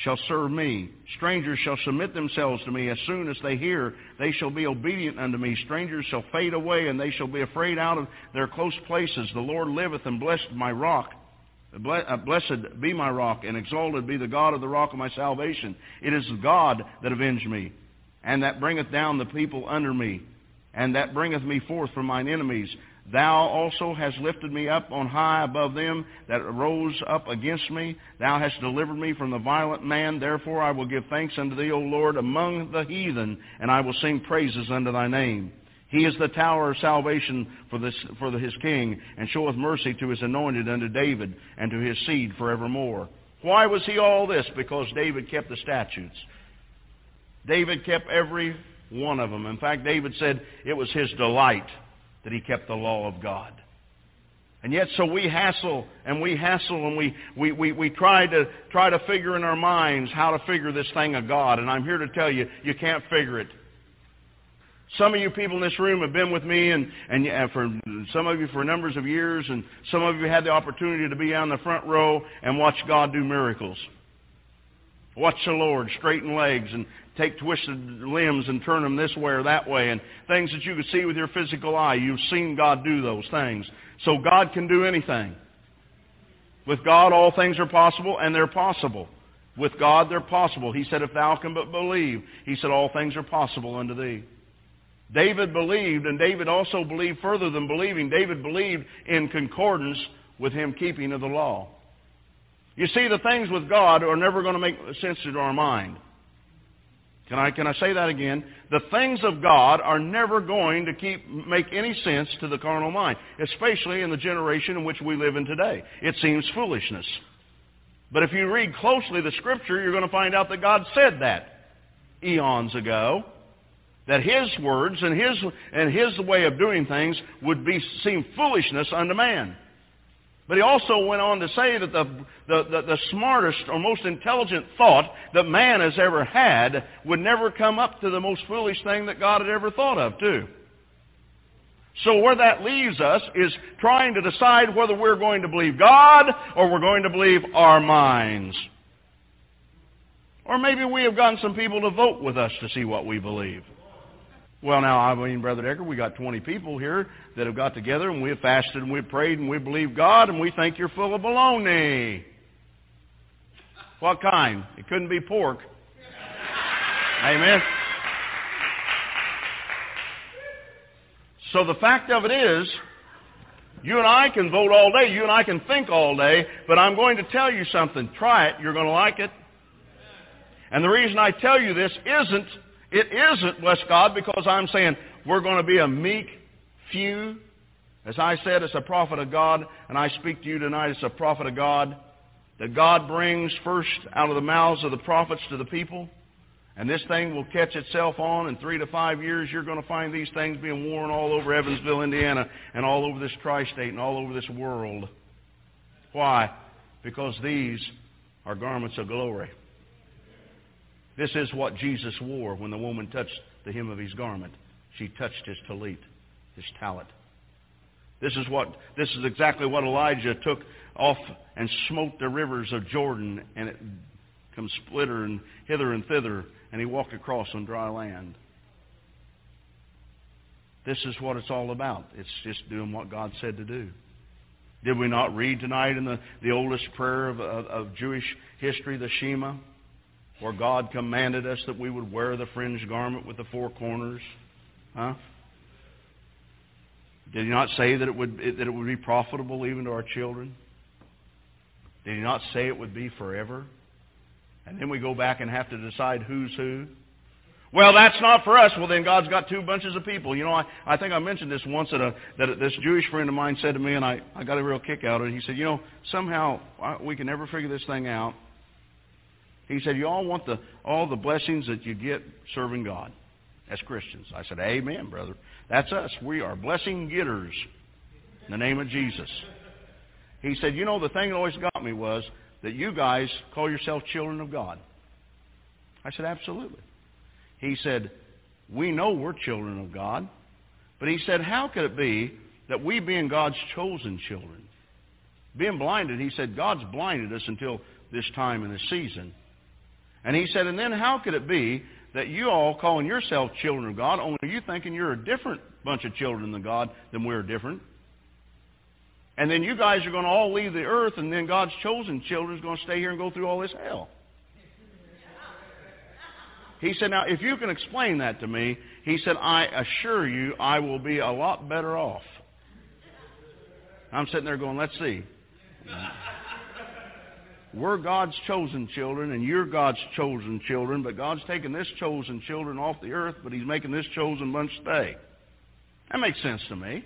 shall serve me. Strangers shall submit themselves to me. As soon as they hear, they shall be obedient unto me. Strangers shall fade away, and they shall be afraid out of their close places. The Lord liveth, and blessed my rock. Blessed be my rock, and exalted be the God of the rock of my salvation. It is God that avenged me, and that bringeth down the people under me, and that bringeth me forth from mine enemies. Thou also hast lifted me up on high above them that rose up against me. Thou hast delivered me from the violent man. Therefore I will give thanks unto thee, O Lord, among the heathen, and I will sing praises unto thy name. He is the tower of salvation for, this, for the, his king, and showeth mercy to his anointed, unto David, and to his seed forevermore. Why was he all this? Because David kept the statutes. David kept every one of them. In fact, David said it was his delight that he kept the law of God. And yet, so we hassle and we hassle and we, we, we, we try to try to figure in our minds how to figure this thing of God. And I'm here to tell you, you can't figure it. Some of you people in this room have been with me, and, and for some of you for numbers of years, and some of you had the opportunity to be on the front row and watch God do miracles. Watch the Lord straighten legs and take twisted limbs and turn them this way or that way, and things that you could see with your physical eye. You've seen God do those things. So God can do anything. With God, all things are possible, and they're possible. With God, they're possible. He said, if thou can but believe, he said, all things are possible unto thee. David believed, and David also believed further than believing. David believed in concordance with him keeping of the law. You see, the things with God are never going to make sense to our mind. Can I, can I say that again? The things of God are never going to keep make any sense to the carnal mind, especially in the generation in which we live in today. It seems foolishness. But if you read closely the Scripture, you're going to find out that God said that eons ago. That his words and his and his way of doing things would be seem foolishness unto man. But he also went on to say that the, the, the, the smartest or most intelligent thought that man has ever had would never come up to the most foolish thing that God had ever thought of, too. So where that leaves us is trying to decide whether we're going to believe God or we're going to believe our minds. Or maybe we have gotten some people to vote with us to see what we believe. Well, now, I mean, Brother Decker, we got twenty people here that have got together, and we have fasted, and we have prayed, and we believe God, and we think you're full of baloney. What kind? It couldn't be pork. Amen. So the fact of it is, you and I can vote all day, you and I can think all day, but I'm going to tell you something. Try it. You're going to like it. And the reason I tell you this isn't, it isn't, bless God, because I'm saying we're going to be a meek few. As I said, as a prophet of God, and I speak to you tonight as a prophet of God, that God brings first out of the mouths of the prophets to the people. And this thing will catch itself on. In three to five years, you're going to find these things being worn all over Evansville, Indiana, and all over this tri-state and all over this world. Why? Because these are garments of glory. This is what Jesus wore when the woman touched the hem of his garment. She touched his tallit, his tallit. This is what this is exactly what Elijah took off and smote the rivers of Jordan, and it comes splitter and hither and thither, and he walked across on dry land. This is what it's all about. It's just doing what God said to do. Did we not read tonight in the, the oldest prayer of, of, of Jewish history, the Shema? Where God commanded us that we would wear the fringed garment with the four corners, huh? Did He not say that it would it, that it would be profitable even to our children? Did He not say it would be forever? And then we go back and have to decide who's who. Well, that's not for us. Well, then God's got two bunches of people. You know, I, I think I mentioned this once that a that this Jewish friend of mine said to me, and I, I got a real kick out of it. He said, you know, somehow we can never figure this thing out. He said, you all want the all the blessings that you get serving God as Christians. I said, amen, brother. That's us. We are blessing getters in the name of Jesus. He said, you know, the thing that always got me was that you guys call yourself children of God. I said, absolutely. He said, we know we're children of God. But he said, how could it be that we being God's chosen children, being blinded, he said, God's blinded us until this time and this season. And he said, and then how could it be that you all calling yourself children of God, only you thinking you're a different bunch of children than God, than we're different. And then you guys are going to all leave the earth, and then God's chosen children is going to stay here and go through all this hell. He said, now, if you can explain that to me, he said, I assure you I will be a lot better off. I'm sitting there going, let's see. We're God's chosen children, and you're God's chosen children, but God's taking this chosen children off the earth, but he's making this chosen bunch stay. That makes sense to me.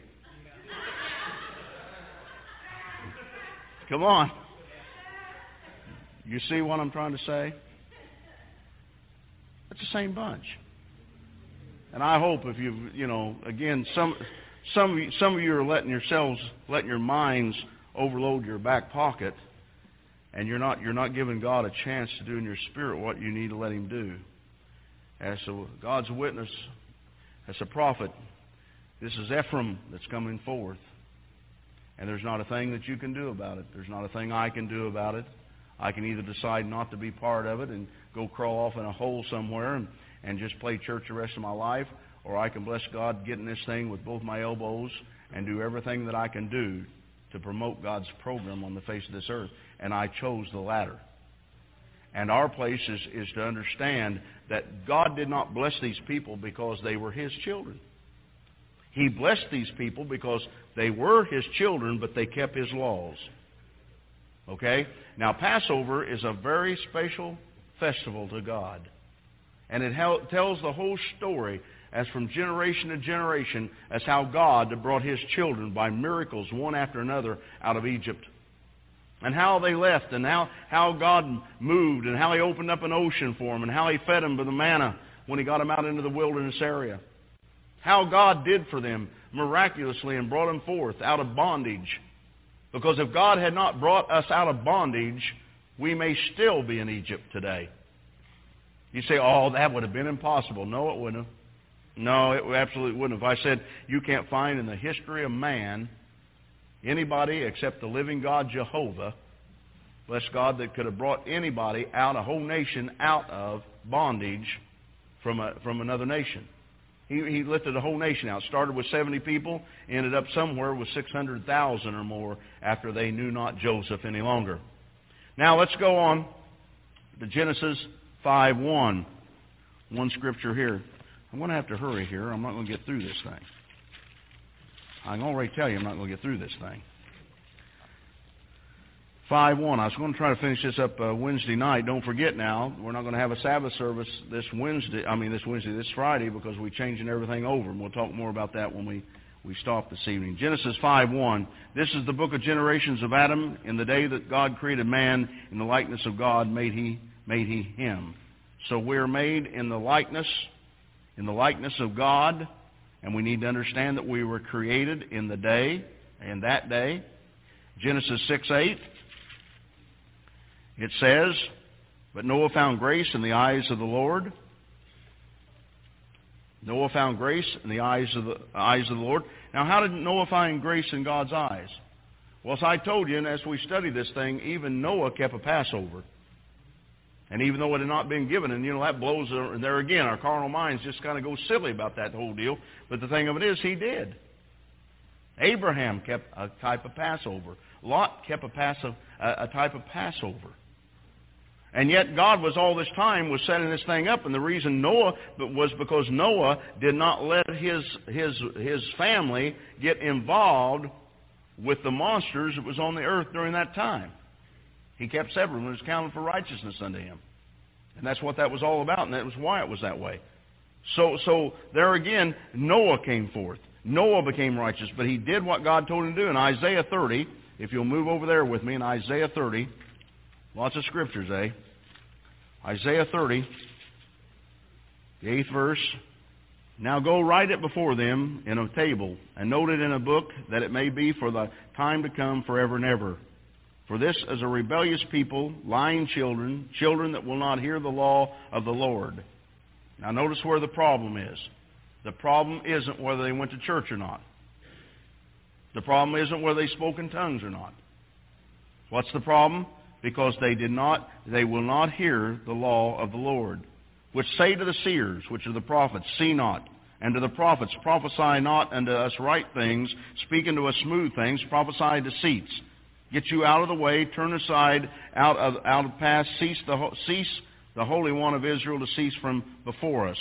Come on. You see what I'm trying to say? It's the same bunch. And I hope if you've, you know, again, some some some of you are letting yourselves, letting your minds overload your back pocket. And you're not you're not giving God a chance to do in your spirit what you need to let him do. As a, God's witness, as a prophet, this is Ephraim that's coming forth. And there's not a thing that you can do about it. There's not a thing I can do about it. I can either decide not to be part of it and go crawl off in a hole somewhere and, and just play church the rest of my life, or I can bless God getting this thing with both my elbows and do everything that I can do to promote God's program on the face of this earth. And I chose the latter. And our place is, is to understand that God did not bless these people because they were his children. He blessed these people because they were his children, but they kept his laws. Okay? Now, Passover is a very special festival to God. And it hel- tells the whole story as from generation to generation as how God brought his children by miracles one after another out of Egypt. And how they left, and how, how God moved, and how he opened up an ocean for them, and how he fed them with the manna when he got them out into the wilderness area. How God did for them miraculously and brought them forth out of bondage. Because if God had not brought us out of bondage, we may still be in Egypt today. You say, oh, that would have been impossible. No, it wouldn't have. No, it absolutely wouldn't have. If I said, you can't find in the history of man anybody except the living God, Jehovah, bless God, that could have brought anybody out, a whole nation, out of bondage from a, from another nation. He, he lifted a whole nation out. Started with seventy people, ended up somewhere with six hundred thousand or more after they knew not Joseph any longer. Now let's go on to Genesis five one. One scripture here. I'm going to have to hurry here. I'm not going to get through this thing. I can already tell you I'm not going to get through this thing. five one. I was going to try to finish this up uh, Wednesday night. Don't forget now, we're not going to have a Sabbath service this Wednesday, I mean this Wednesday, this Friday, because we're changing everything over. And we'll talk more about that when we, we stop this evening. Genesis five one. This is the book of generations of Adam. In the day that God created man, in the likeness of God made he, made he him. So we're made in the likeness, in the likeness of God. And we need to understand that we were created in the day, in that day. Genesis six eight, it says, but Noah found grace in the eyes of the Lord. Noah found grace in the eyes of the eyes of the Lord. Now, how did Noah find grace in God's eyes? Well, as I told you, and as we study this thing, even Noah kept a Passover. And even though it had not been given, and you know, that blows there again. Our carnal minds just kind of go silly about that whole deal. But the thing of it is, he did. Abraham kept a type of Passover. Lot kept a, pass of, a, a type of Passover. And yet God was all this time was setting this thing up. And the reason Noah was because Noah did not let his, his, his family get involved with the monsters that was on the earth during that time. He kept separate when it was counted for righteousness unto him. And that's what that was all about, and that was why it was that way. So so there again, Noah came forth. Noah became righteous, but he did what God told him to do. In Isaiah thirty, if you'll move over there with me, in Isaiah thirty, lots of scriptures, eh? Isaiah thirty, the eighth verse. Now go write it before them in a table, and note it in a book, that it may be for the time to come forever and ever. For this is a rebellious people, lying children, children that will not hear the law of the Lord. Now notice where the problem is. The problem isn't whether they went to church or not. The problem isn't whether they spoke in tongues or not. What's the problem? Because they did not, they will not hear the law of the Lord, which say to the seers, which are the prophets, see not, and to the prophets, prophesy not unto us right things, speak unto us smooth things, prophesy deceits. Get you out of the way, turn aside, out of out of path, cease the cease the Holy One of Israel to cease from before us.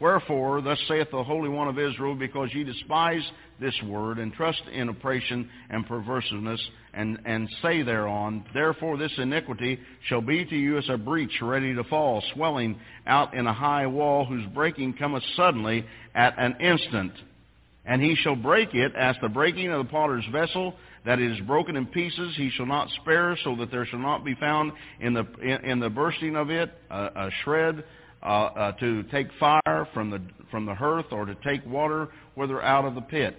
Wherefore, thus saith the Holy One of Israel, because ye despise this word, and trust in oppression and perverseness, and, and say thereon, therefore this iniquity shall be to you as a breach ready to fall, swelling out in a high wall, whose breaking cometh suddenly at an instant. And he shall break it as the breaking of the potter's vessel, that it is broken in pieces. He shall not spare, so that there shall not be found in the in, in the bursting of it a, a shred uh, uh, to take fire from the from the hearth, or to take water whether out of the pit.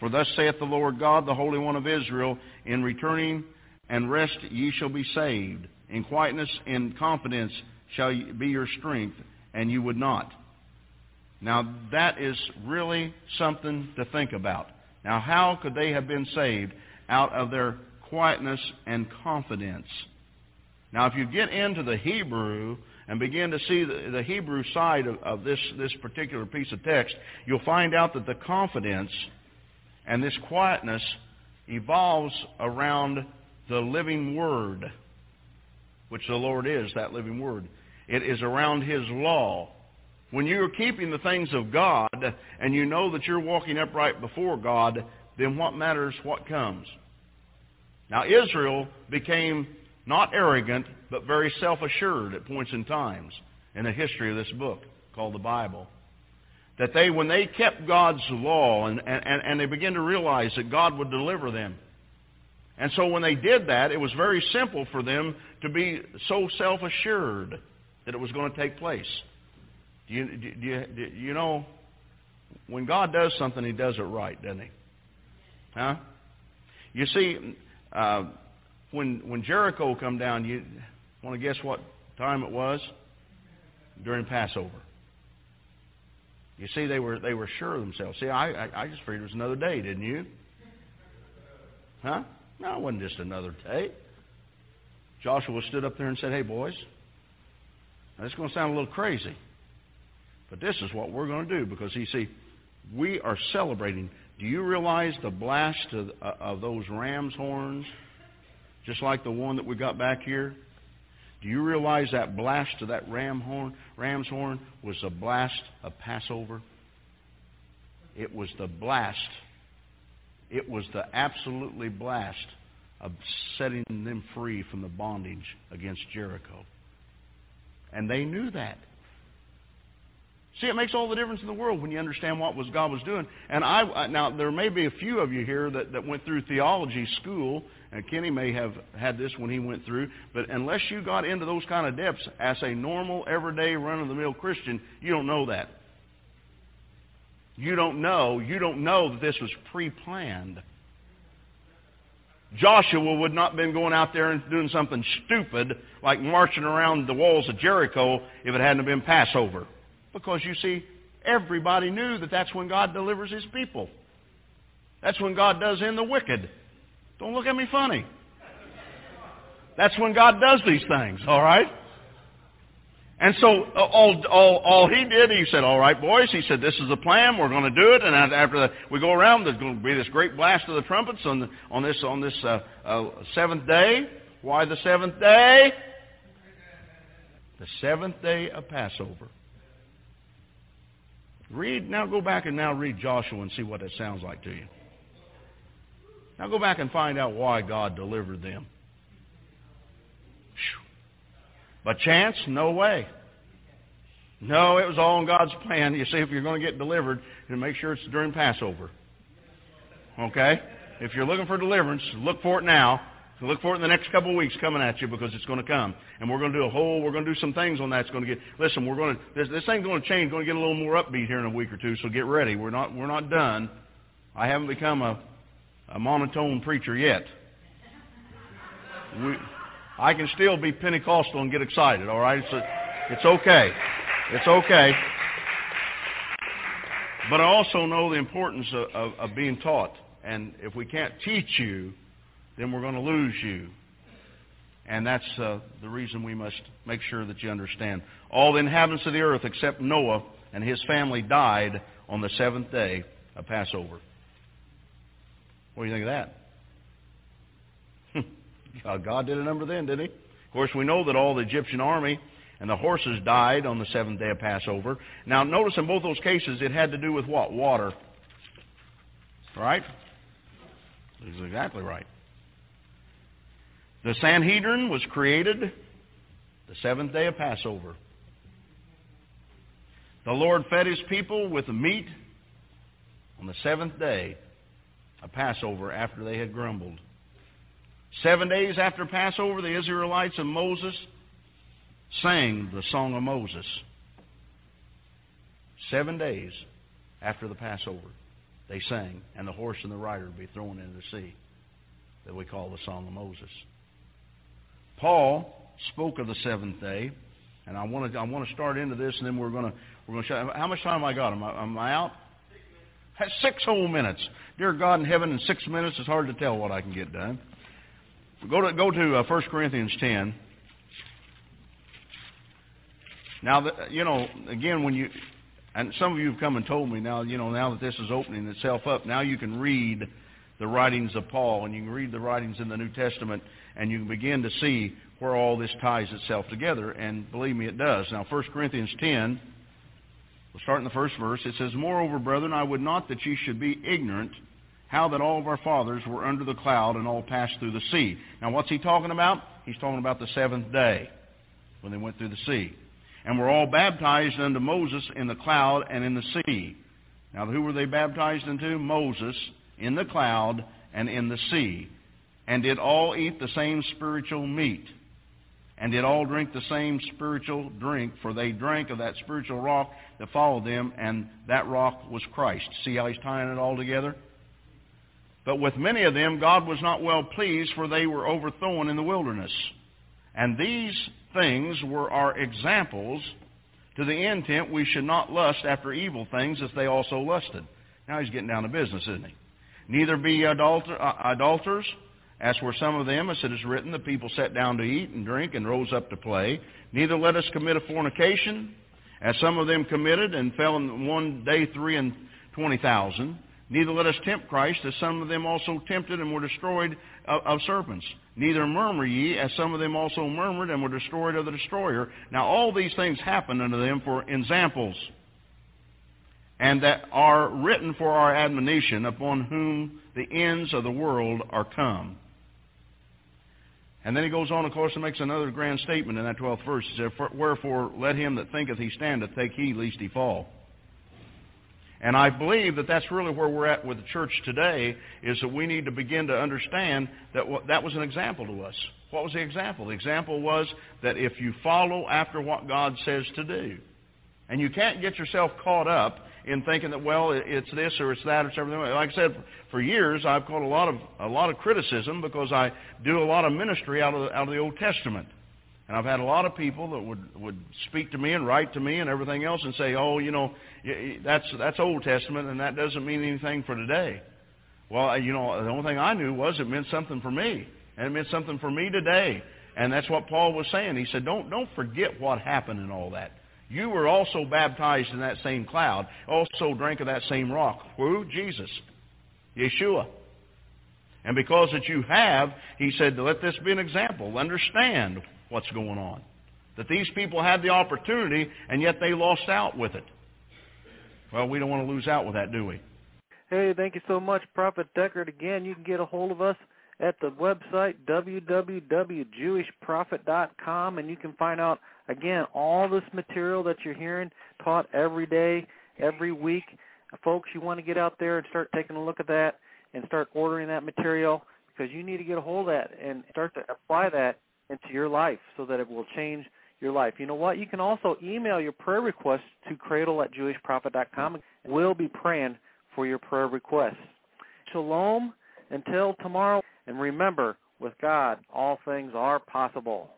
For thus saith the Lord God, the Holy One of Israel, in returning and rest ye shall be saved. In quietness and confidence shall be your strength, and you would not. Now that is really something to think about. Now how could they have been saved? Out of their quietness and confidence. Now, if you get into the Hebrew and begin to see the, the Hebrew side of, of this, this particular piece of text, you'll find out that the confidence and this quietness evolves around the living Word, which the Lord is, that living Word. It is around His law. When you're keeping the things of God and you know that you're walking upright before God, then what matters what comes? Now, Israel became not arrogant, but very self-assured at points in times in the history of this book called the Bible. That they, when they kept God's law, and, and, and they began to realize that God would deliver them. And so when they did that, it was very simple for them to be so self-assured that it was going to take place. Do you, do you, do you know, when God does something, He does it right, doesn't He? Huh? You see, uh, when when Jericho come down, you want to guess what time it was? During Passover. You see, they were they were sure of themselves. See, I I, I just figured it was another day, didn't you? Huh? No, it wasn't just another day. Joshua stood up there and said, "Hey, boys, now this is going to sound a little crazy, but this is what we're going to do, because you see, we are celebrating." Do you realize the blast of, uh, of those ram's horns, just like the one that we got back here? Do you realize that blast of that ram horn, ram's horn was the blast of Passover? It was the blast. It was the absolutely blast of setting them free from the bondage against Jericho. And they knew that. See, it makes all the difference in the world when you understand what was God was doing. And I now, there may be a few of you here that, that went through theology school, and Kenny may have had this when he went through, but unless you got into those kind of depths as a normal, everyday, run-of-the-mill Christian, you don't know that. You don't know. You don't know that this was pre-planned. Joshua would not have been going out there and doing something stupid like marching around the walls of Jericho if it hadn't been Passover. Because, you see, everybody knew that that's when God delivers His people. That's when God does in the wicked. Don't look at me funny. That's when God does these things, all right? And so all, all, all He did, He said, all right, boys, He said, this is the plan, we're going to do it. And after the, we go around, there's going to be this great blast of the trumpets on, the, on this, on this uh, uh, seventh day. Why the seventh day? The seventh day of Passover. Read, now go back and now read Joshua and see what that sounds like to you. Now go back and find out why God delivered them. By chance? No way. No, it was all in God's plan. You see, if you're going to get delivered, then make sure it's during Passover. Okay? If you're looking for deliverance, look for it now. So look for it in the next couple of weeks coming at you, because it's going to come. And we're going to do a whole, we're going to do some things on that. It's going to get, listen, we're going to, this, this ain't going to change. It's going to get a little more upbeat here in a week or two, so get ready. We're not, we're not done. I haven't become a, a monotone preacher yet. We, I can still be Pentecostal and get excited, all right? It's, a, it's okay. It's okay. But I also know the importance of, of, of being taught. And if we can't teach you, then we're going to lose you. And that's uh, the reason we must make sure that you understand. All the inhabitants of the earth except Noah and his family died on the seventh day of Passover. What do you think of that? God did a number then, didn't he? Of course, we know that all the Egyptian army and the horses died on the seventh day of Passover. Now, notice in both those cases, it had to do with what? Water. Right? That's exactly right. The Sanhedrin was created the seventh day of Passover. The Lord fed His people with meat on the seventh day of Passover after they had grumbled. Seven days after Passover, the Israelites and Moses sang the Song of Moses. Seven days after the Passover, they sang, and the horse and the rider would be thrown into the sea, that we call the Song of Moses. Paul spoke of the seventh day, and I want to I want to start into this, and then we're going to we're going to show. How much time have I got? Am I, am I out? Six, six whole minutes. Dear God in heaven, in six minutes, it's hard to tell what I can get done. Go to go to uh, First Corinthians ten. Now the, you know again when you and some of you have come and told me now you know now that this is opening itself up, now you can read the writings of Paul, and you can read the writings in the New Testament, and you can begin to see where all this ties itself together, and believe me, it does. Now, First Corinthians ten, we'll start in the first verse. It says, "Moreover, brethren, I would not that ye should be ignorant how that all of our fathers were under the cloud and all passed through the sea." Now, what's he talking about? He's talking about the seventh day when they went through the sea. "And were all baptized unto Moses in the cloud and in the sea." Now, who were they baptized into? Moses, in the cloud and in the sea. "And did all eat the same spiritual meat, and did all drink the same spiritual drink, for they drank of that spiritual rock that followed them, and that rock was Christ." See how he's tying it all together? "But with many of them God was not well pleased, for they were overthrown in the wilderness. And these things were our examples, to the intent we should not lust after evil things, as they also lusted." Now he's getting down to business, isn't he? "Neither be adulter- uh, adulterers, as were some of them, as it is written, the people sat down to eat and drink and rose up to play. Neither let us commit a fornication, as some of them committed, and fell in one day three and twenty thousand. Neither let us tempt Christ, as some of them also tempted and were destroyed of, of serpents. Neither murmur ye, as some of them also murmured and were destroyed of the destroyer. Now all these things happened unto them for examples, and that are written for our admonition, upon whom the ends of the world are come." And then he goes on, of course, and makes another grand statement in that twelfth verse. He said, "Wherefore let him that thinketh he standeth take heed lest he fall." And I believe that that's really where we're at with the church today, is that we need to begin to understand that that was an example to us. What was the example? The example was that if you follow after what God says to do, and you can't get yourself caught up in thinking that, well, it's this or it's that or something. Like I said, for years I've caught a lot of a lot of criticism because I do a lot of ministry out of the, out of the Old Testament, and I've had a lot of people that would would speak to me and write to me and everything else and say, oh, you know, that's that's Old Testament and that doesn't mean anything for today. Well, you know, the only thing I knew was it meant something for me, and it meant something for me today, and that's what Paul was saying. He said, don't don't forget what happened and all that. You were also baptized in that same cloud, also drank of that same rock. Who? Jesus. Yeshua. And because that you have, he said, let this be an example. Understand what's going on. That these people had the opportunity, and yet they lost out with it. Well, we don't want to lose out with that, do we? Hey, thank you so much, Prophet Deckard. Again, you can get a hold of us at the website, w w w dot jewish prophet dot com, and you can find out, again, all this material that you're hearing taught every day, every week. Folks, you want to get out there and start taking a look at that and start ordering that material, because you need to get a hold of that and start to apply that into your life so that it will change your life. You know what? You can also email your prayer requests to cradle at jewish prophet dot com. We'll be praying for your prayer requests. Shalom until tomorrow. And remember, with God, all things are possible.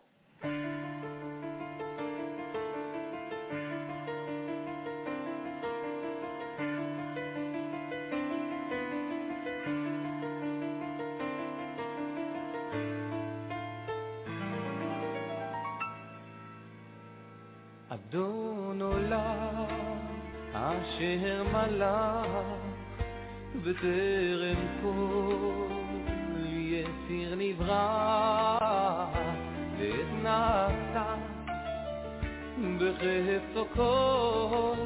Adon olam asher malach v'terem kol yetzir nivra et nata b'chefetzo kol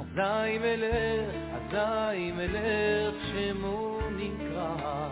Adonai melech, Adonai melech shemo nikra